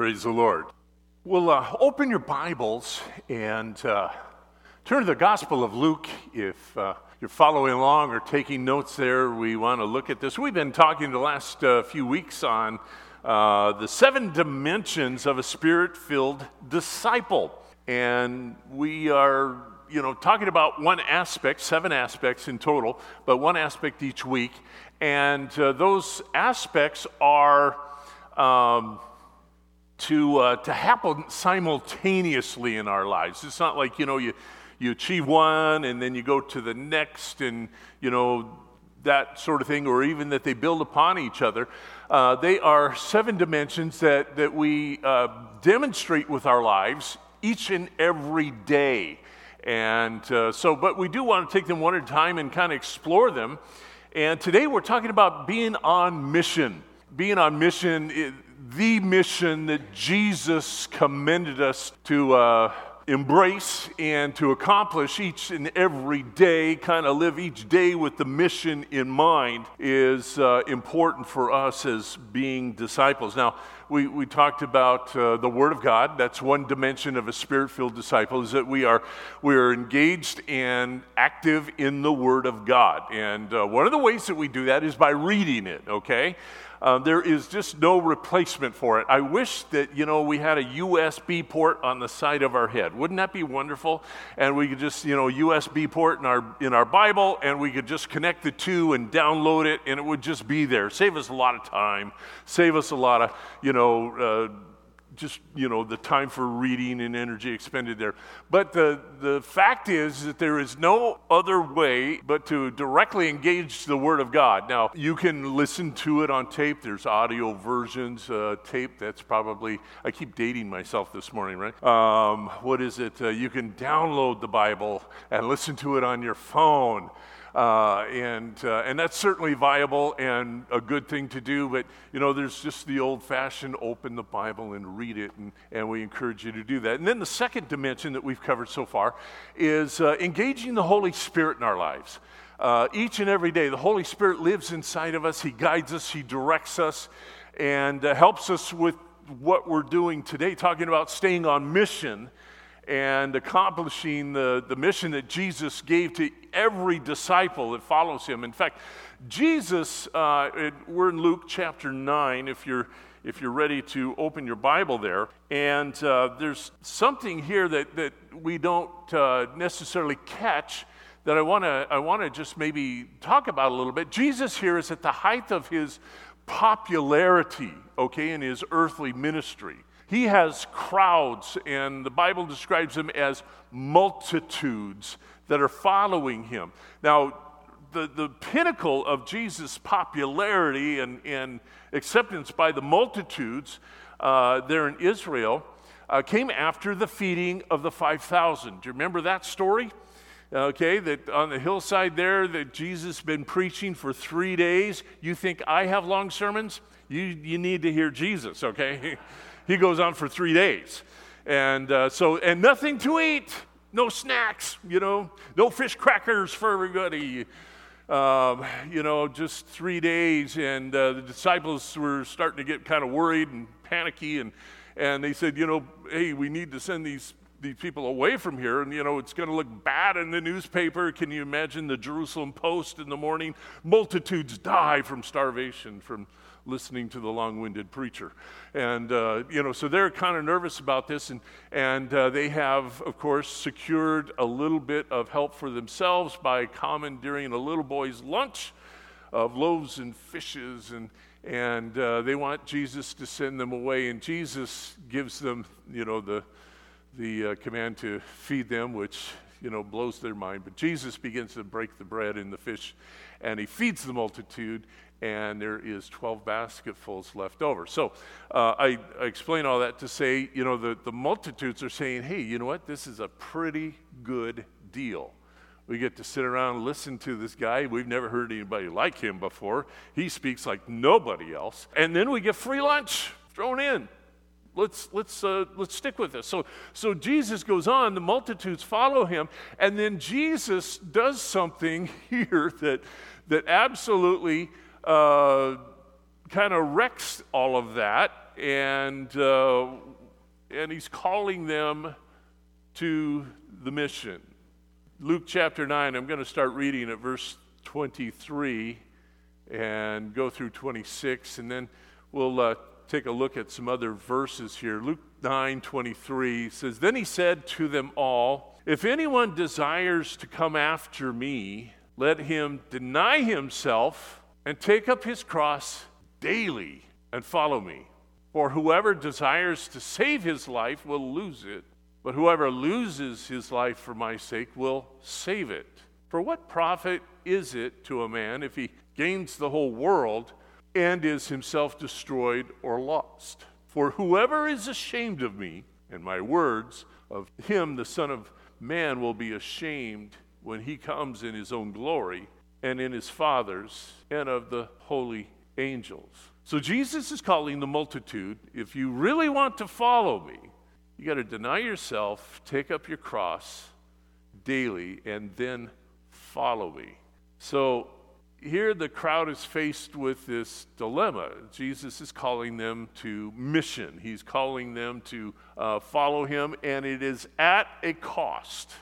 Praise the Lord. Well, open your Bibles and turn to the Gospel of Luke. If you're following along or taking notes there, we want to look at this. We've been talking the last few weeks on the seven dimensions of a Spirit-filled disciple. And we are, talking about one aspect, seven aspects in total, but one aspect each week. And those aspects are to happen simultaneously in our lives. It's not like, you achieve one and then you go to the next and, that sort of thing, or even that they build upon each other. They are seven dimensions that we demonstrate with our lives each and every day. And but we do want to take them one at a time and kind of explore them. And today we're talking about being on mission. Being on mission is the mission that Jesus commended us to embrace and to accomplish each and every day, kind of live each day with the mission in mind, is important for us as being disciples. Now, we talked about the Word of God. That's one dimension of a Spirit-filled disciple, is that we are engaged and active in the Word of God. And one of the ways that we do that is by reading it, okay? There is just no replacement for it. I wish that, we had a USB port on the side of our head. Wouldn't that be wonderful? And we could just, USB port in our Bible, and we could just connect the two and download it, and it would just be there. Save us a lot of time. Save us a lot of, the time for reading and energy expended there. But the fact is that there is no other way but to directly engage the Word of God. Now, you can listen to it on tape. There's audio versions, tape. That's probably, I keep dating myself this morning, right? What is it? You can download the Bible and listen to it on your phone. And that's certainly viable and a good thing to do, but there's just the old-fashioned open the Bible and read it, and we encourage you to do that. And then the second dimension that we've covered so far is engaging the Holy Spirit in our lives. Each and every day, the Holy Spirit lives inside of us. He guides us, He directs us, and helps us with what we're doing today, talking about staying on mission and accomplishing the mission that Jesus gave to every disciple that follows him. In fact, Jesus, we're in Luke chapter 9, if you're ready to open your Bible there. And there's something here that we don't necessarily catch that I want to just maybe talk about a little bit. Jesus here is at the height of his popularity, okay, in his earthly ministry. He has crowds, and the Bible describes them as multitudes that are following him. Now, the pinnacle of Jesus' popularity and acceptance by the multitudes there in Israel came after the feeding of the 5,000. Do you remember that story? Okay, that on the hillside there that Jesus has been preaching for 3 days. You think I have long sermons? You need to hear Jesus, okay? He goes on for 3 days, and nothing to eat, no snacks, no fish crackers for everybody, just 3 days, and the disciples were starting to get kind of worried and panicky, and they said, hey, we need to send these people away from here, and it's going to look bad in the newspaper. Can you imagine the Jerusalem Post in the morning? Multitudes die from starvation from listening to the long-winded preacher. And, so they're kind of nervous about this, and they have, of course, secured a little bit of help for themselves by commandeering a little boy's lunch of loaves and fishes, and they want Jesus to send them away, and Jesus gives them, the command to feed them, which, blows their mind. But Jesus begins to break the bread and the fish, and he feeds the multitude, and there is 12 basketfuls left over. So I explain all that to say, the multitudes are saying, hey, you know what? This is a pretty good deal. We get to sit around and listen to this guy. We've never heard anybody like him before. He speaks like nobody else. And then we get free lunch thrown in. Let's stick with this. So Jesus goes on, the multitudes follow him, and then Jesus does something here that absolutely kind of wrecks all of that and he's calling them to the mission. Luke chapter 9, I'm going to start reading at verse 23 and go through 26, and then we'll take a look at some other verses here. Luke 9:23 says, "Then he said to them all, 'If anyone desires to come after me, let him deny himself and take up his cross daily and follow me. For whoever desires to save his life will lose it, but whoever loses his life for my sake will save it. For what profit is it to a man if he gains the whole world and is himself destroyed or lost? For whoever is ashamed of me and my words, of him the Son of Man will be ashamed when he comes in his own glory and in his Father's and of the holy angels.'" So Jesus is calling the multitude, if you really want to follow me, you got to deny yourself, take up your cross daily, and then follow me. So here the crowd is faced with this dilemma. Jesus is calling them to mission. He's calling them to follow him, and it is at a cost.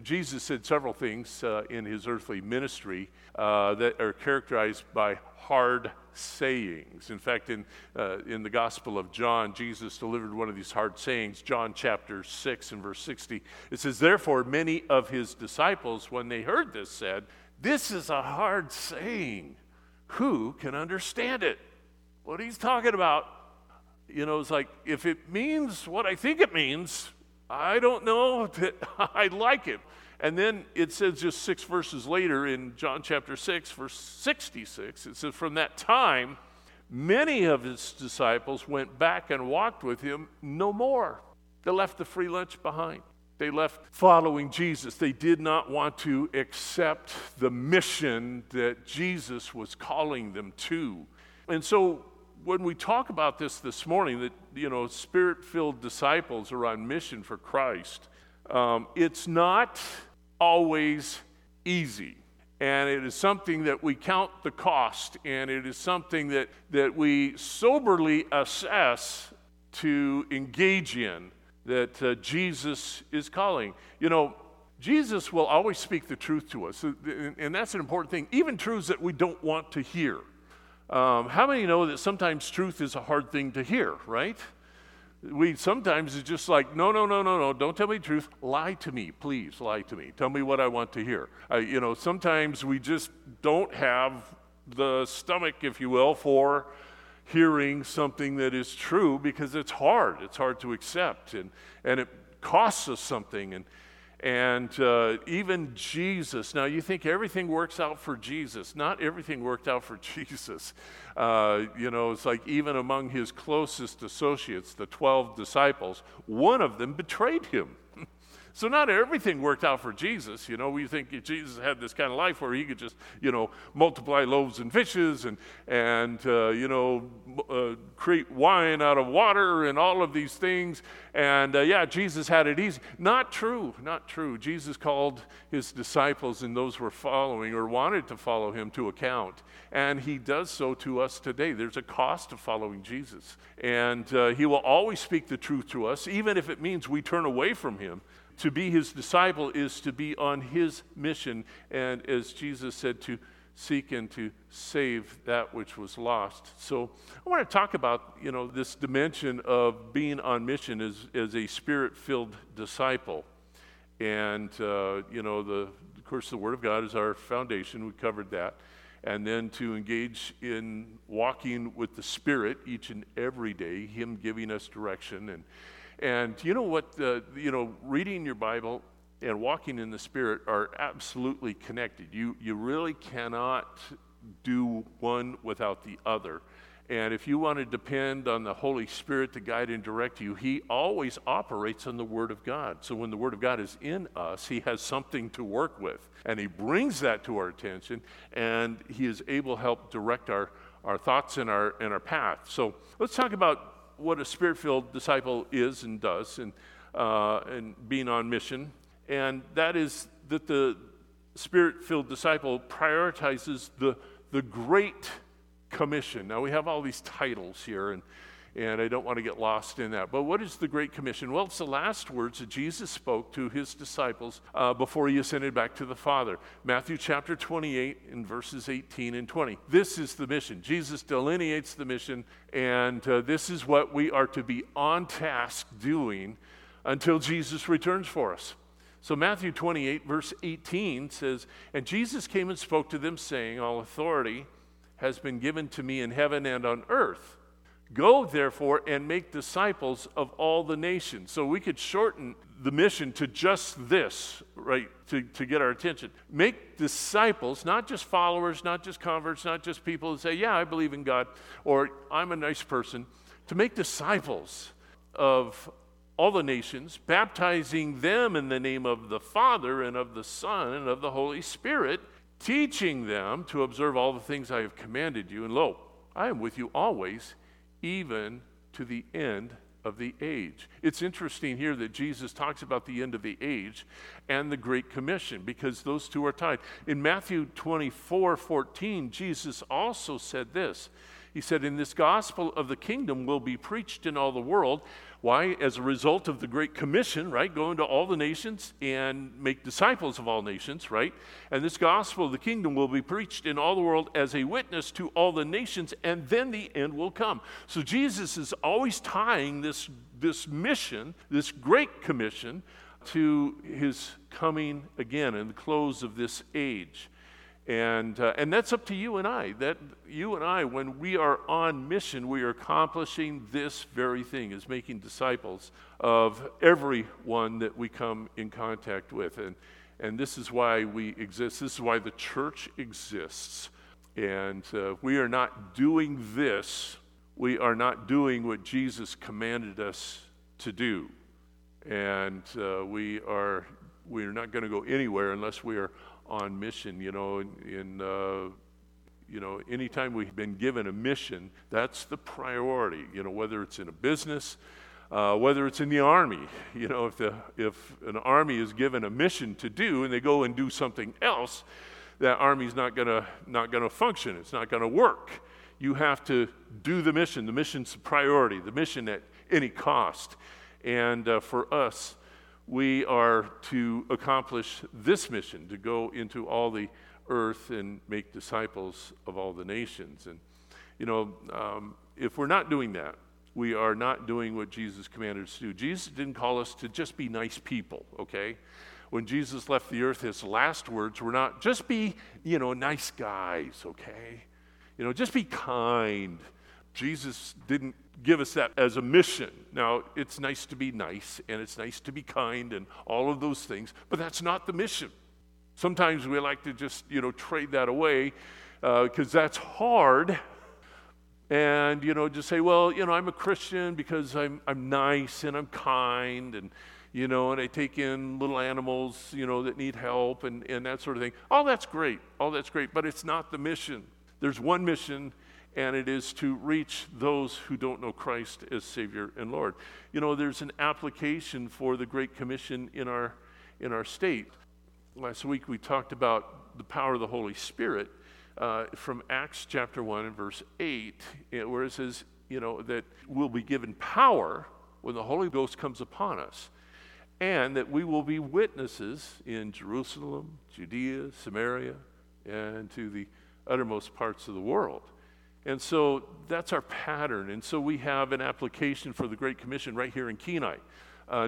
Jesus said several things in his earthly ministry that are characterized by hard sayings. In fact, in the Gospel of John, Jesus delivered one of these hard sayings, John chapter 6 and verse 60. It says, "Therefore many of his disciples, when they heard this, said, 'This is a hard saying. Who can understand it?'" What he's talking about, you know, it's like, if it means what I think it means, I don't know that I like it. And then it says just 6 verses later in John chapter 6, verse 66, it says, "From that time, many of his disciples went back and walked with him no more." They left the free lunch behind. They left following Jesus. They did not want to accept the mission that Jesus was calling them to. And so when we talk about this morning, that, you know, Spirit-filled disciples are on mission for Christ, it's not always easy. And it is something that we count the cost, and it is something that we soberly assess to engage in, that Jesus is calling. You know, Jesus will always speak the truth to us, and that's an important thing, even truths that we don't want to hear. How many know that sometimes truth is a hard thing to hear, right? We sometimes, it's just like, no, don't tell me the truth. Lie to me, please, lie to me. Tell me what I want to hear. You know, sometimes we just don't have the stomach, if you will, for hearing something that is true, because it's hard. It's hard to accept, and it costs us something. And even Jesus. Now, you think everything works out for Jesus. Not everything worked out for Jesus. You know, it's like even among his closest associates, the 12 disciples, one of them betrayed him. So not everything worked out for Jesus. You know, we think Jesus had this kind of life where he could just, you know, multiply loaves and fishes and create wine out of water and all of these things. And Jesus had it easy. Not true. Jesus called his disciples and those who were following or wanted to follow him to account. And he does so to us today. There's a cost to following Jesus. And he will always speak the truth to us, even if it means we turn away from him. To be his disciple is to be on his mission, and as Jesus said, to seek and to save that which was lost. So I want to talk about, you know, this dimension of being on mission as a Spirit-filled disciple. And you know, of course, the Word of God is our foundation. We covered that. And then to engage in walking with the Spirit each and every day, him giving us direction. And you know what, reading your Bible and walking in the Spirit are absolutely connected. You really cannot do one without the other. And if you want to depend on the Holy Spirit to guide and direct you, he always operates on the Word of God. So when the Word of God is in us, he has something to work with. And he brings that to our attention, and he is able to help direct our thoughts and our path. So let's talk about what a Spirit-filled disciple is and does, and being on mission. And that is that the Spirit-filled disciple prioritizes the Great Commission. Now, we have all these titles here, and and I don't want to get lost in that. But what is the Great Commission? Well, it's the last words that Jesus spoke to his disciples before he ascended back to the Father. Matthew chapter 28 and verses 18 and 20. This is the mission. Jesus delineates the mission, and this is what we are to be on task doing until Jesus returns for us. So Matthew 28 verse 18 says, "And Jesus came and spoke to them, saying, All authority has been given to me in heaven and on earth. Go, therefore, and make disciples of all the nations." So we could shorten the mission to just this, right, to get our attention. Make disciples, not just followers, not just converts, not just people who say, yeah, I believe in God, or I'm a nice person. To make disciples of all the nations, baptizing them in the name of the Father and of the Son and of the Holy Spirit, teaching them to observe all the things I have commanded you. And lo, I am with you always, even to the end of the age. It's interesting here that Jesus talks about the end of the age and the Great Commission, because those two are tied. In Matthew 24:14, Jesus also said this. He said, "In this gospel of the kingdom will be preached in all the world." Why? As a result of the Great Commission, right? Go into all the nations and make disciples of all nations, right? "And this gospel of the kingdom will be preached in all the world as a witness to all the nations, and then the end will come." So Jesus is always tying this mission, this Great Commission, to his coming again in the close of this age. And that's up to you and I. That you and I, when we are on mission, we are accomplishing this very thing, is making disciples of everyone that we come in contact with. And this is why we exist. This is why the church exists. And we are not doing this. We are not doing what Jesus commanded us to do. And we are not going to go anywhere unless we are on mission. Anytime we've been given a mission, that's the priority, whether it's in a business, whether it's in the army. If an army is given a mission to do and they go and do something else, that army's not gonna function. It's not gonna work. You have to do the mission. The mission's a priority, the mission at any cost. And for us, we are to accomplish this mission, to go into all the earth and make disciples of all the nations. And, if we're not doing that, we are not doing what Jesus commanded us to do. Jesus didn't call us to just be nice people, okay? When Jesus left the earth, his last words were not just be, nice guys, okay? Just be kind. Jesus didn't give us that as a mission. Now, it's nice to be nice, and it's nice to be kind, and all of those things, but that's not the mission. Sometimes we like to just, trade that away, because that's hard, and, just say, well, I'm a Christian because I'm nice, and I'm kind, and, and I take in little animals, that need help, and that sort of thing. All that's great, but it's not the mission. There's one mission, and it is to reach those who don't know Christ as Savior and Lord. There's an application for the Great Commission in our state. Last week we talked about the power of the Holy Spirit from Acts chapter 1 and verse 8, where it says, that we'll be given power when the Holy Ghost comes upon us, and that we will be witnesses in Jerusalem, Judea, Samaria, and to the uttermost parts of the world. And so that's our pattern. And so we have an application for the Great Commission right here in Kenai.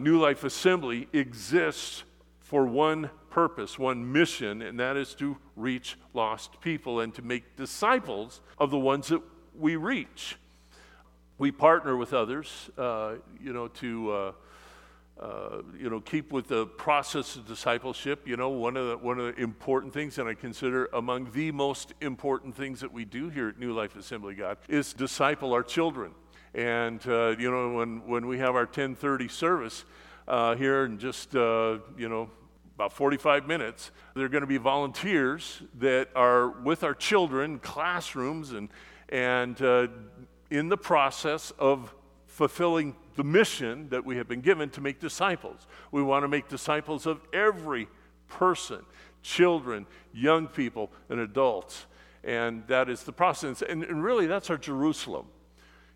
New Life Assembly exists for one purpose, one mission, and that is to reach lost people and to make disciples of the ones that we reach. We partner with others, to keep with the process of discipleship. One of the important things, and I consider among the most important things that we do here at New Life Assembly of God, is disciple our children. And when we have our 10:30 service here in just about 45 minutes, there are going to be volunteers that are with our children, classrooms, and in the process of fulfilling the mission that we have been given to make disciples. We want to make disciples of every person, children, young people, and adults. And that is the process. And really, that's our Jerusalem.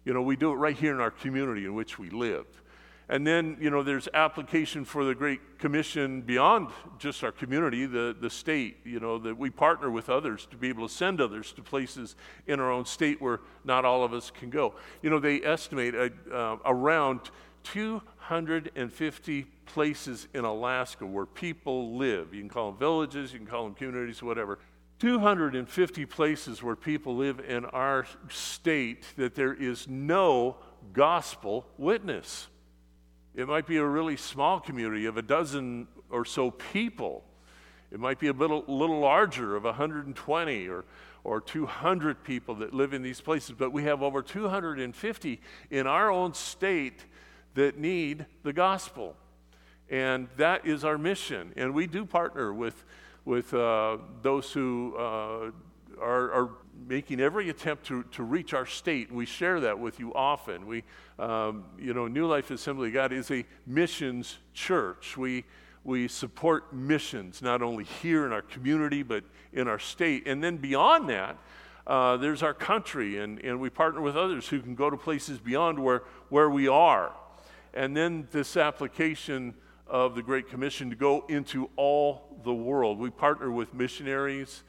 You know, we do it right here in our community in which we live. And then, you know, there's application for the Great Commission beyond just our community, the state, you know, that we partner with others to be able to send others to places in our own state where not all of us can go. You know, they estimate around 250 places in Alaska where people live. You can call them villages, you can call them communities, whatever. 250 places where people live in our state that there is no gospel witness. It might be a really small community of a dozen or so people. It might be a little larger of 120 or 200 people that live in these places. But we have over 250 in our own state that need the gospel. And that is our mission. And we do partner with those who are making every attempt to reach our state. We share that with you often. We, you know, New Life Assembly of God is a missions church. We support missions, not only here in our community, but in our state. And then beyond that, there's our country, and we partner with others who can go to places beyond where we are. And then this application of the Great Commission to go into all the world. We partner with missionaries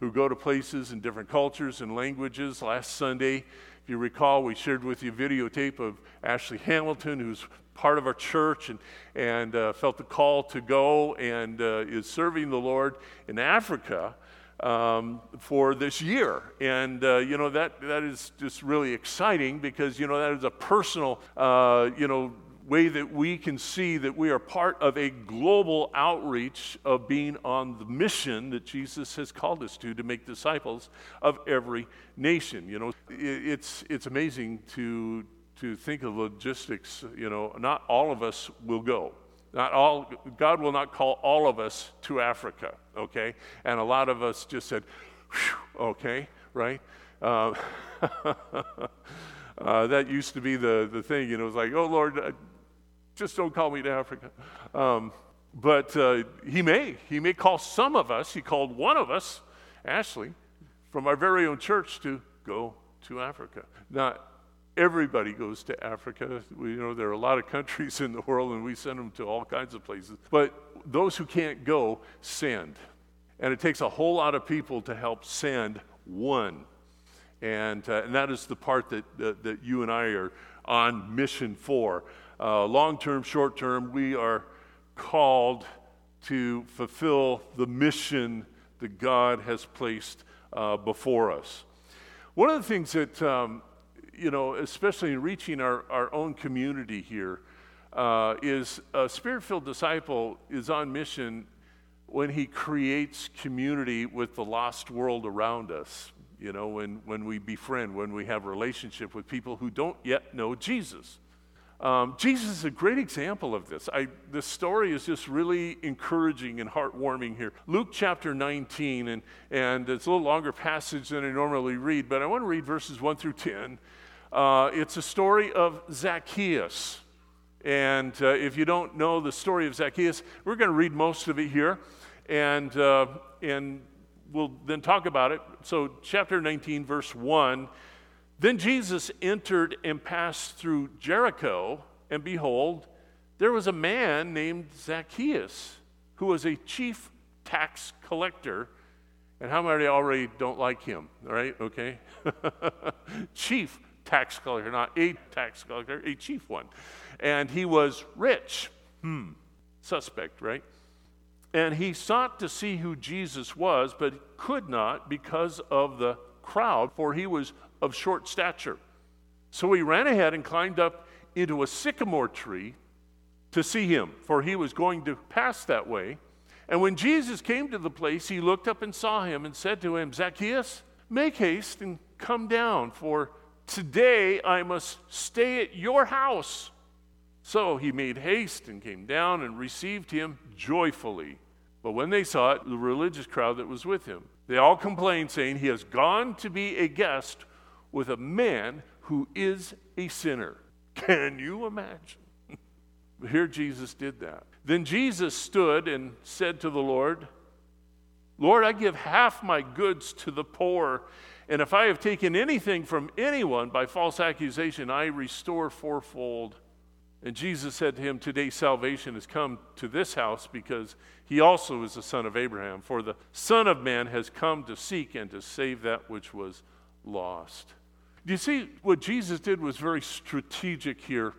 who go to places in different cultures and languages. Last Sunday, if you recall, we shared with you a videotape of Ashley Hamilton, who's part of our church and felt the call to go and is serving the Lord in Africa for this year. And, you know, that is just really exciting because, you know, that is a personal, you know, way that we can see that we are part of a global outreach of being on the mission that Jesus has called us to make disciples of every nation. You know, it's amazing to think of logistics. You know, not all of us will go. Not all, God will not call all of us to Africa, okay? And a lot of us just said, okay, right? That used to be the thing, you know, it was like, oh, Lord, just don't call me to Africa. But he may call some of us. He called one of us, Ashley, from our very own church to go to Africa. Not everybody goes to Africa. You know, there are a lot of countries in the world, and we send them to all kinds of places. But those who can't go, send. And it takes a whole lot of people to help send one. And that is the part that you and I are on mission for. Long-term, short-term, we are called to fulfill the mission that God has placed before us. One of the things that, you know, especially in reaching our own community here, is a Spirit-filled disciple is on mission when he creates community with the lost world around us. You know, when we befriend, when we have a relationship with people who don't yet know Jesus. Jesus is a great example of this. This story is just really encouraging and heartwarming here. Luke chapter 19, and it's a little longer passage than I normally read, but I want to read verses 1 through 10. It's a story of Zacchaeus. And if you don't know the story of Zacchaeus, we're going to read most of it here. And we'll then talk about it. So chapter 19, verse 1, then Jesus entered and passed through Jericho, and behold, there was a man named Zacchaeus, who was a chief tax collector. And how many already don't like him, right? Okay. Chief tax collector, not a tax collector, a chief one. And he was rich. Suspect, right? And he sought to see who Jesus was, but could not because of the crowd, for he was of short stature. So he ran ahead and climbed up into a sycamore tree to see him, for he was going to pass that way. And when Jesus came to the place, he looked up and saw him and said to him, Zacchaeus, make haste and come down, for today I must stay at your house. So he made haste and came down and received him joyfully. But when they saw it, the religious crowd that was with him, they all complained, saying, he has gone to be a guest with a man who is a sinner. Can you imagine? Here Jesus did that. Then Jesus stood and said to the Lord, I give half my goods to the poor, And if I have taken anything from anyone by false accusation, I restore fourfold. And Jesus said to him, today salvation has come to this house, because he also is the son of Abraham. For the Son of Man has come to seek and to save that which was lost. Do you see what Jesus did was very strategic here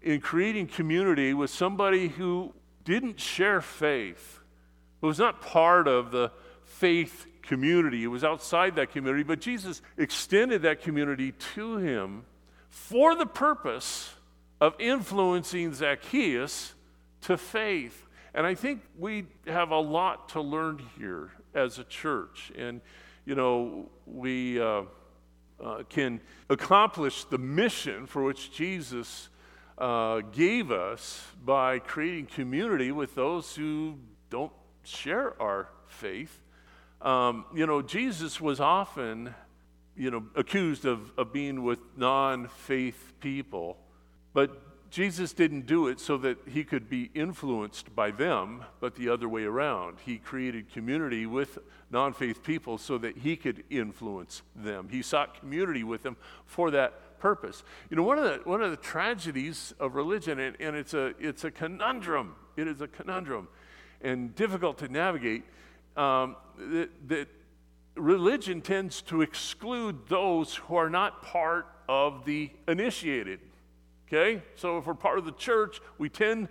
in creating community with somebody who didn't share faith, who was not part of the faith community. It was outside that community, but Jesus extended that community to him for the purpose of influencing Zacchaeus to faith. And I think we have a lot to learn here as a church. And, you know, we can accomplish the mission for which Jesus gave us by creating community with those who don't share our faith. You know, Jesus was often, accused of being with non-faith people, but Jesus didn't do it so that he could be influenced by them, but the other way around. He created community with non-faith people so that he could influence them. He sought community with them for that purpose. You know, one of the tragedies of religion, and it's a conundrum. It is a conundrum, and difficult to navigate. That religion tends to exclude those who are not part of the initiated, okay? So if we're part of the church, we can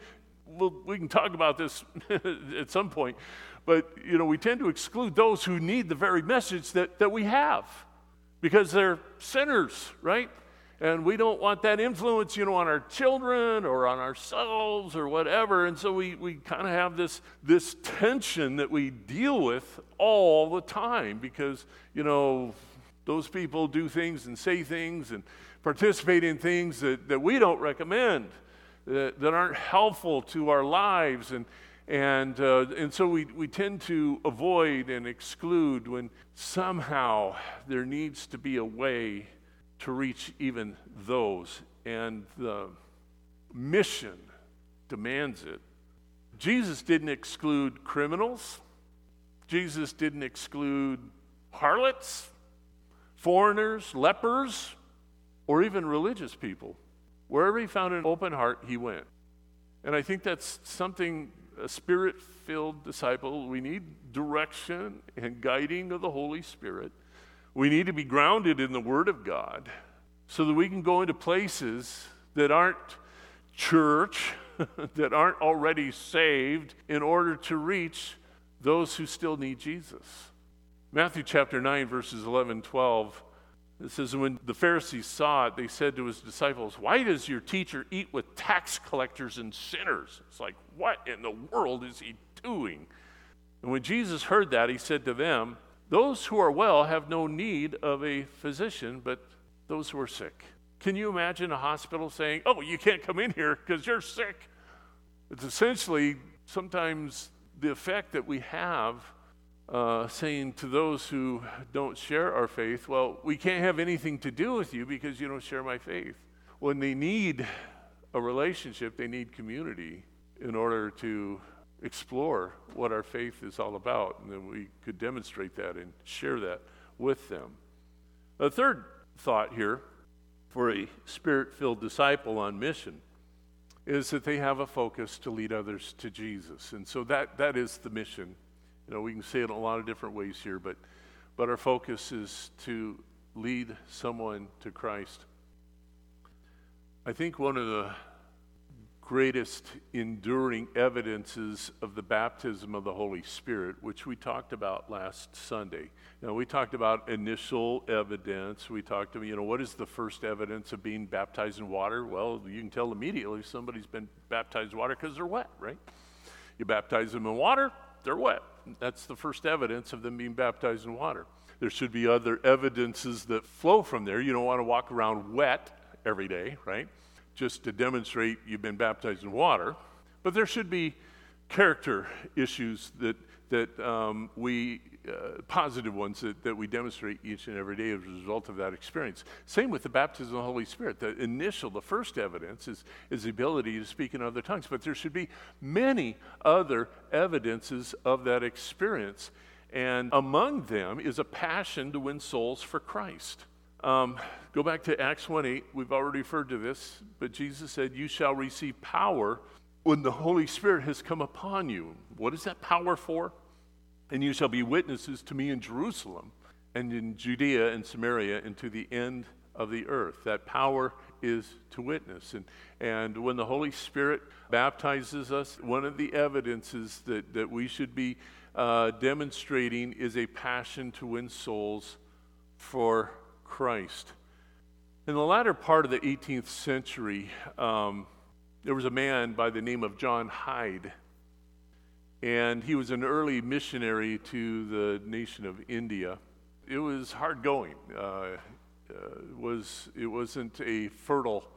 talk about this at some point, but, we tend to exclude those who need the very message that we have, because they're sinners, right? And we don't want that influence, on our children or on ourselves or whatever. And so we kind of have this tension that we deal with all the time, because, those people do things and say things and participate in things that we don't recommend, that aren't helpful to our lives. And so we tend to avoid and exclude, when somehow there needs to be a way to reach even those, and the mission demands it. Jesus didn't exclude criminals. Jesus didn't exclude harlots, foreigners, lepers, or even religious people. Wherever he found an open heart, he went. And I think that's something, a spirit-filled disciple, we need direction and guiding of the Holy Spirit. We need to be grounded in the Word of God so that we can go into places that aren't church, that aren't already saved, in order to reach those who still need Jesus. Matthew chapter 9, verses 11, 12, it says, when the Pharisees saw it, they said to his disciples, why does your teacher eat with tax collectors and sinners? It's like, what in the world is he doing? And when Jesus heard that, he said to them, those who are well have no need of a physician, but those who are sick. Can you imagine a hospital saying, oh, you can't come in here because you're sick? It's essentially sometimes the effect that we have saying to those who don't share our faith, well, we can't have anything to do with you because you don't share my faith. When they need a relationship, they need community in order to explore what our faith is all about, and then we could demonstrate that and share that with them. A third thought here for a spirit-filled disciple on mission is that they have a focus to lead others to Jesus. And so that is the mission. We can say it in a lot of different ways here, but our focus is to lead someone to Christ. I think one of the greatest enduring evidences of the baptism of the Holy Spirit, which we talked about last Sunday. Now, we talked about initial evidence. We talked about, what is the first evidence of being baptized in water? Well, you can tell immediately somebody's been baptized in water because they're wet, right? You baptize them in water, they're wet. That's the first evidence of them being baptized in water. There should be other evidences that flow from there. You don't want to walk around wet every day, right? Just to demonstrate you've been baptized in water. But there should be character issues that positive ones that we demonstrate each and every day as a result of that experience. Same with the baptism of the Holy Spirit. The first evidence is the ability to speak in other tongues, but there should be many other evidences of that experience. And among them is a passion to win souls for Christ. Go back to Acts 1:8. We've already referred to this, but Jesus said, "You shall receive power when the Holy Spirit has come upon you." What is that power for? "And you shall be witnesses to me in Jerusalem and in Judea and Samaria and to the end of the earth." That power is to witness. And when the Holy Spirit baptizes us, one of the evidences that we should be demonstrating is a passion to win souls for Christ. In the latter part of the 18th century, there was a man by the name of John Hyde, and he was an early missionary to the nation of India. It was hard going. It wasn't a fertile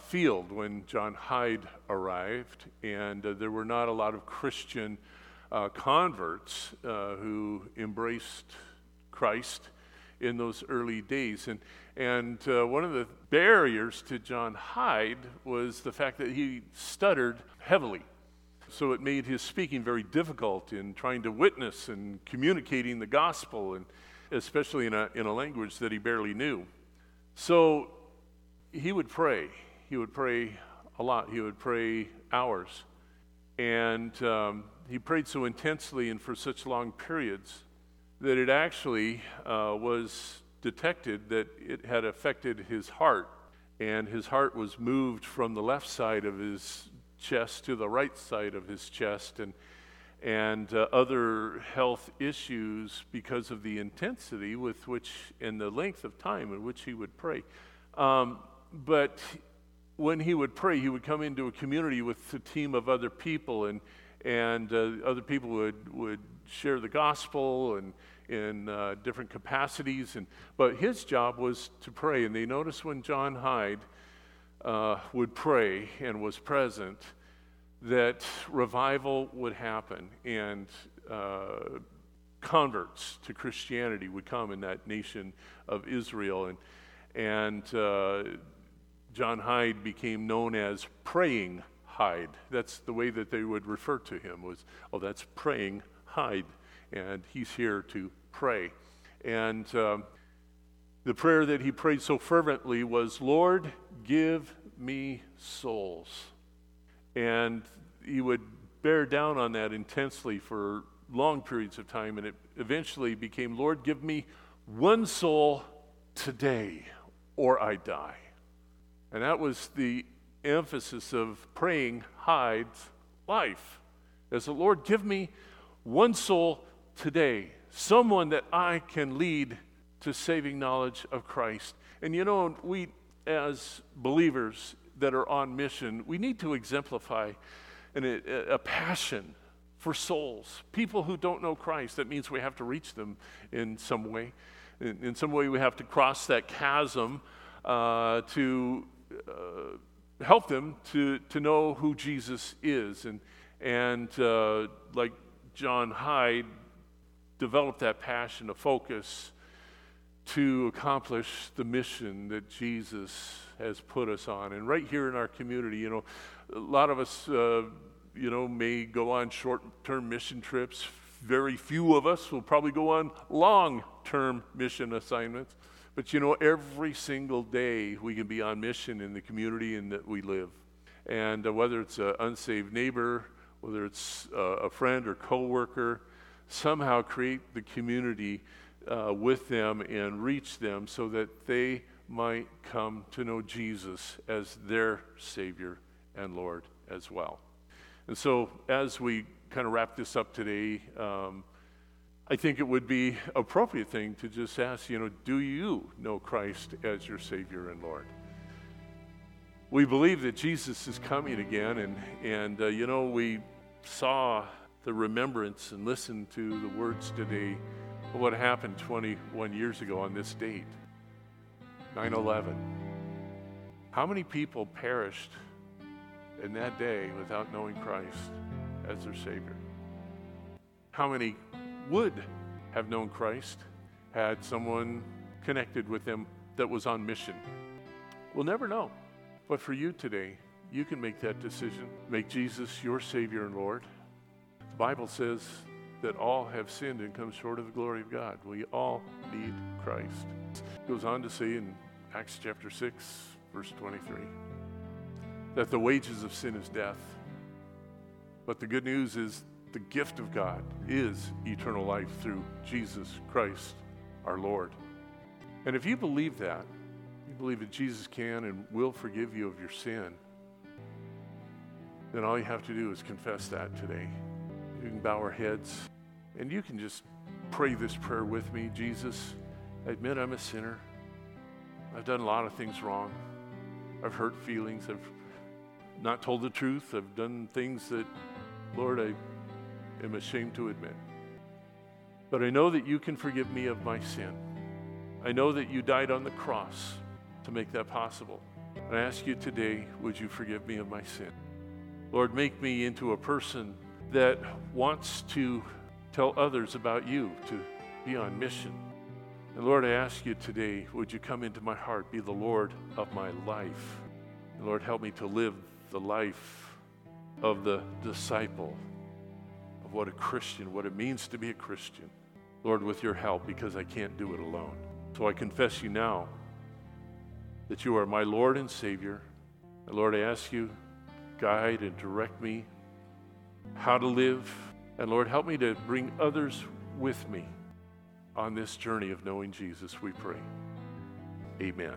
field when John Hyde arrived, and there were not a lot of Christian converts who embraced Christ in those early days. And one of the barriers to John Hyde was the fact that he stuttered heavily. So it made his speaking very difficult in trying to witness and communicating the gospel, and especially in a language that he barely knew. So he would pray. He would pray a lot. He would pray hours. And he prayed so intensely and for such long periods that it actually was detected that it had affected his heart, and his heart was moved from the left side of his chest to the right side of his chest, and other health issues because of the intensity with which and the length of time in which he would pray. But when he would pray, he would come into a community with a team of other people, and other people would share the gospel and in different capacities. But his job was to pray, and they noticed when John Hyde would pray and was present that revival would happen, and converts to Christianity would come in that nation of Israel. And John Hyde became known as Praying Hyde. That's the way that they would refer to him, was, "Oh, that's Praying Hyde, and he's here to pray." And the prayer that he prayed so fervently was, "Lord, give me souls." And he would bear down on that intensely for long periods of time, and it eventually became, "Lord, give me one soul today, or I die." And that was the emphasis of Praying Hyde's life, as the Lord, give me one soul today, someone that I can lead to saving knowledge of Christ. And you know, we as believers that are on mission, we need to exemplify a passion for souls. People who don't know Christ, that means we have to reach them in some way. In some way, we have to cross that chasm to help them to know who Jesus is. And like John Hyde developed that passion, a focus to accomplish the mission that Jesus has put us on. And right here in our community, you know, a lot of us, may go on short-term mission trips. Very few of us will probably go on long-term mission assignments. But, you know, every single day we can be on mission in the community in that we live. And whether it's an unsaved neighbor, whether it's a friend or coworker, somehow create the community with them and reach them so that they might come to know Jesus as their Savior and Lord as well. And so as we kind of wrap this up today, I think it would be appropriate thing to just ask, you know, do you know Christ as your Savior and Lord? We believe that Jesus is coming again, and you know, we saw the remembrance and listened to the words today of what happened 21 years ago on this date, 9/11. How many people perished in that day without knowing Christ as their Savior? How many would have known Christ had someone connected with them that was on mission? We'll never know. But for you today, you can make that decision. Make Jesus your Savior and Lord. The Bible says that all have sinned and come short of the glory of God. We all need Christ. It goes on to say in Acts chapter 6, verse 23, that the wages of sin is death. But the good news is the gift of God is eternal life through Jesus Christ, our Lord. And if you believe that, you believe that Jesus can and will forgive you of your sin, then all you have to do is confess that today. You can bow our heads, and you can just pray this prayer with me. Jesus, I admit I'm a sinner. I've done a lot of things wrong. I've hurt feelings. I've not told the truth. I've done things that, Lord, I am ashamed to admit. But I know that you can forgive me of my sin. I know that you died on the cross to make that possible. And I ask you today, would you forgive me of my sin? Lord, make me into a person that wants to tell others about you, to be on mission. And Lord, I ask you today, would you come into my heart, be the Lord of my life. And Lord, help me to live the life of the disciple, of what a Christian, what it means to be a Christian. Lord, with your help, because I can't do it alone. So I confess you now that you are my Lord and Savior. And Lord, I ask you, guide and direct me how to live. And Lord, help me to bring others with me on this journey of knowing Jesus, we pray. Amen.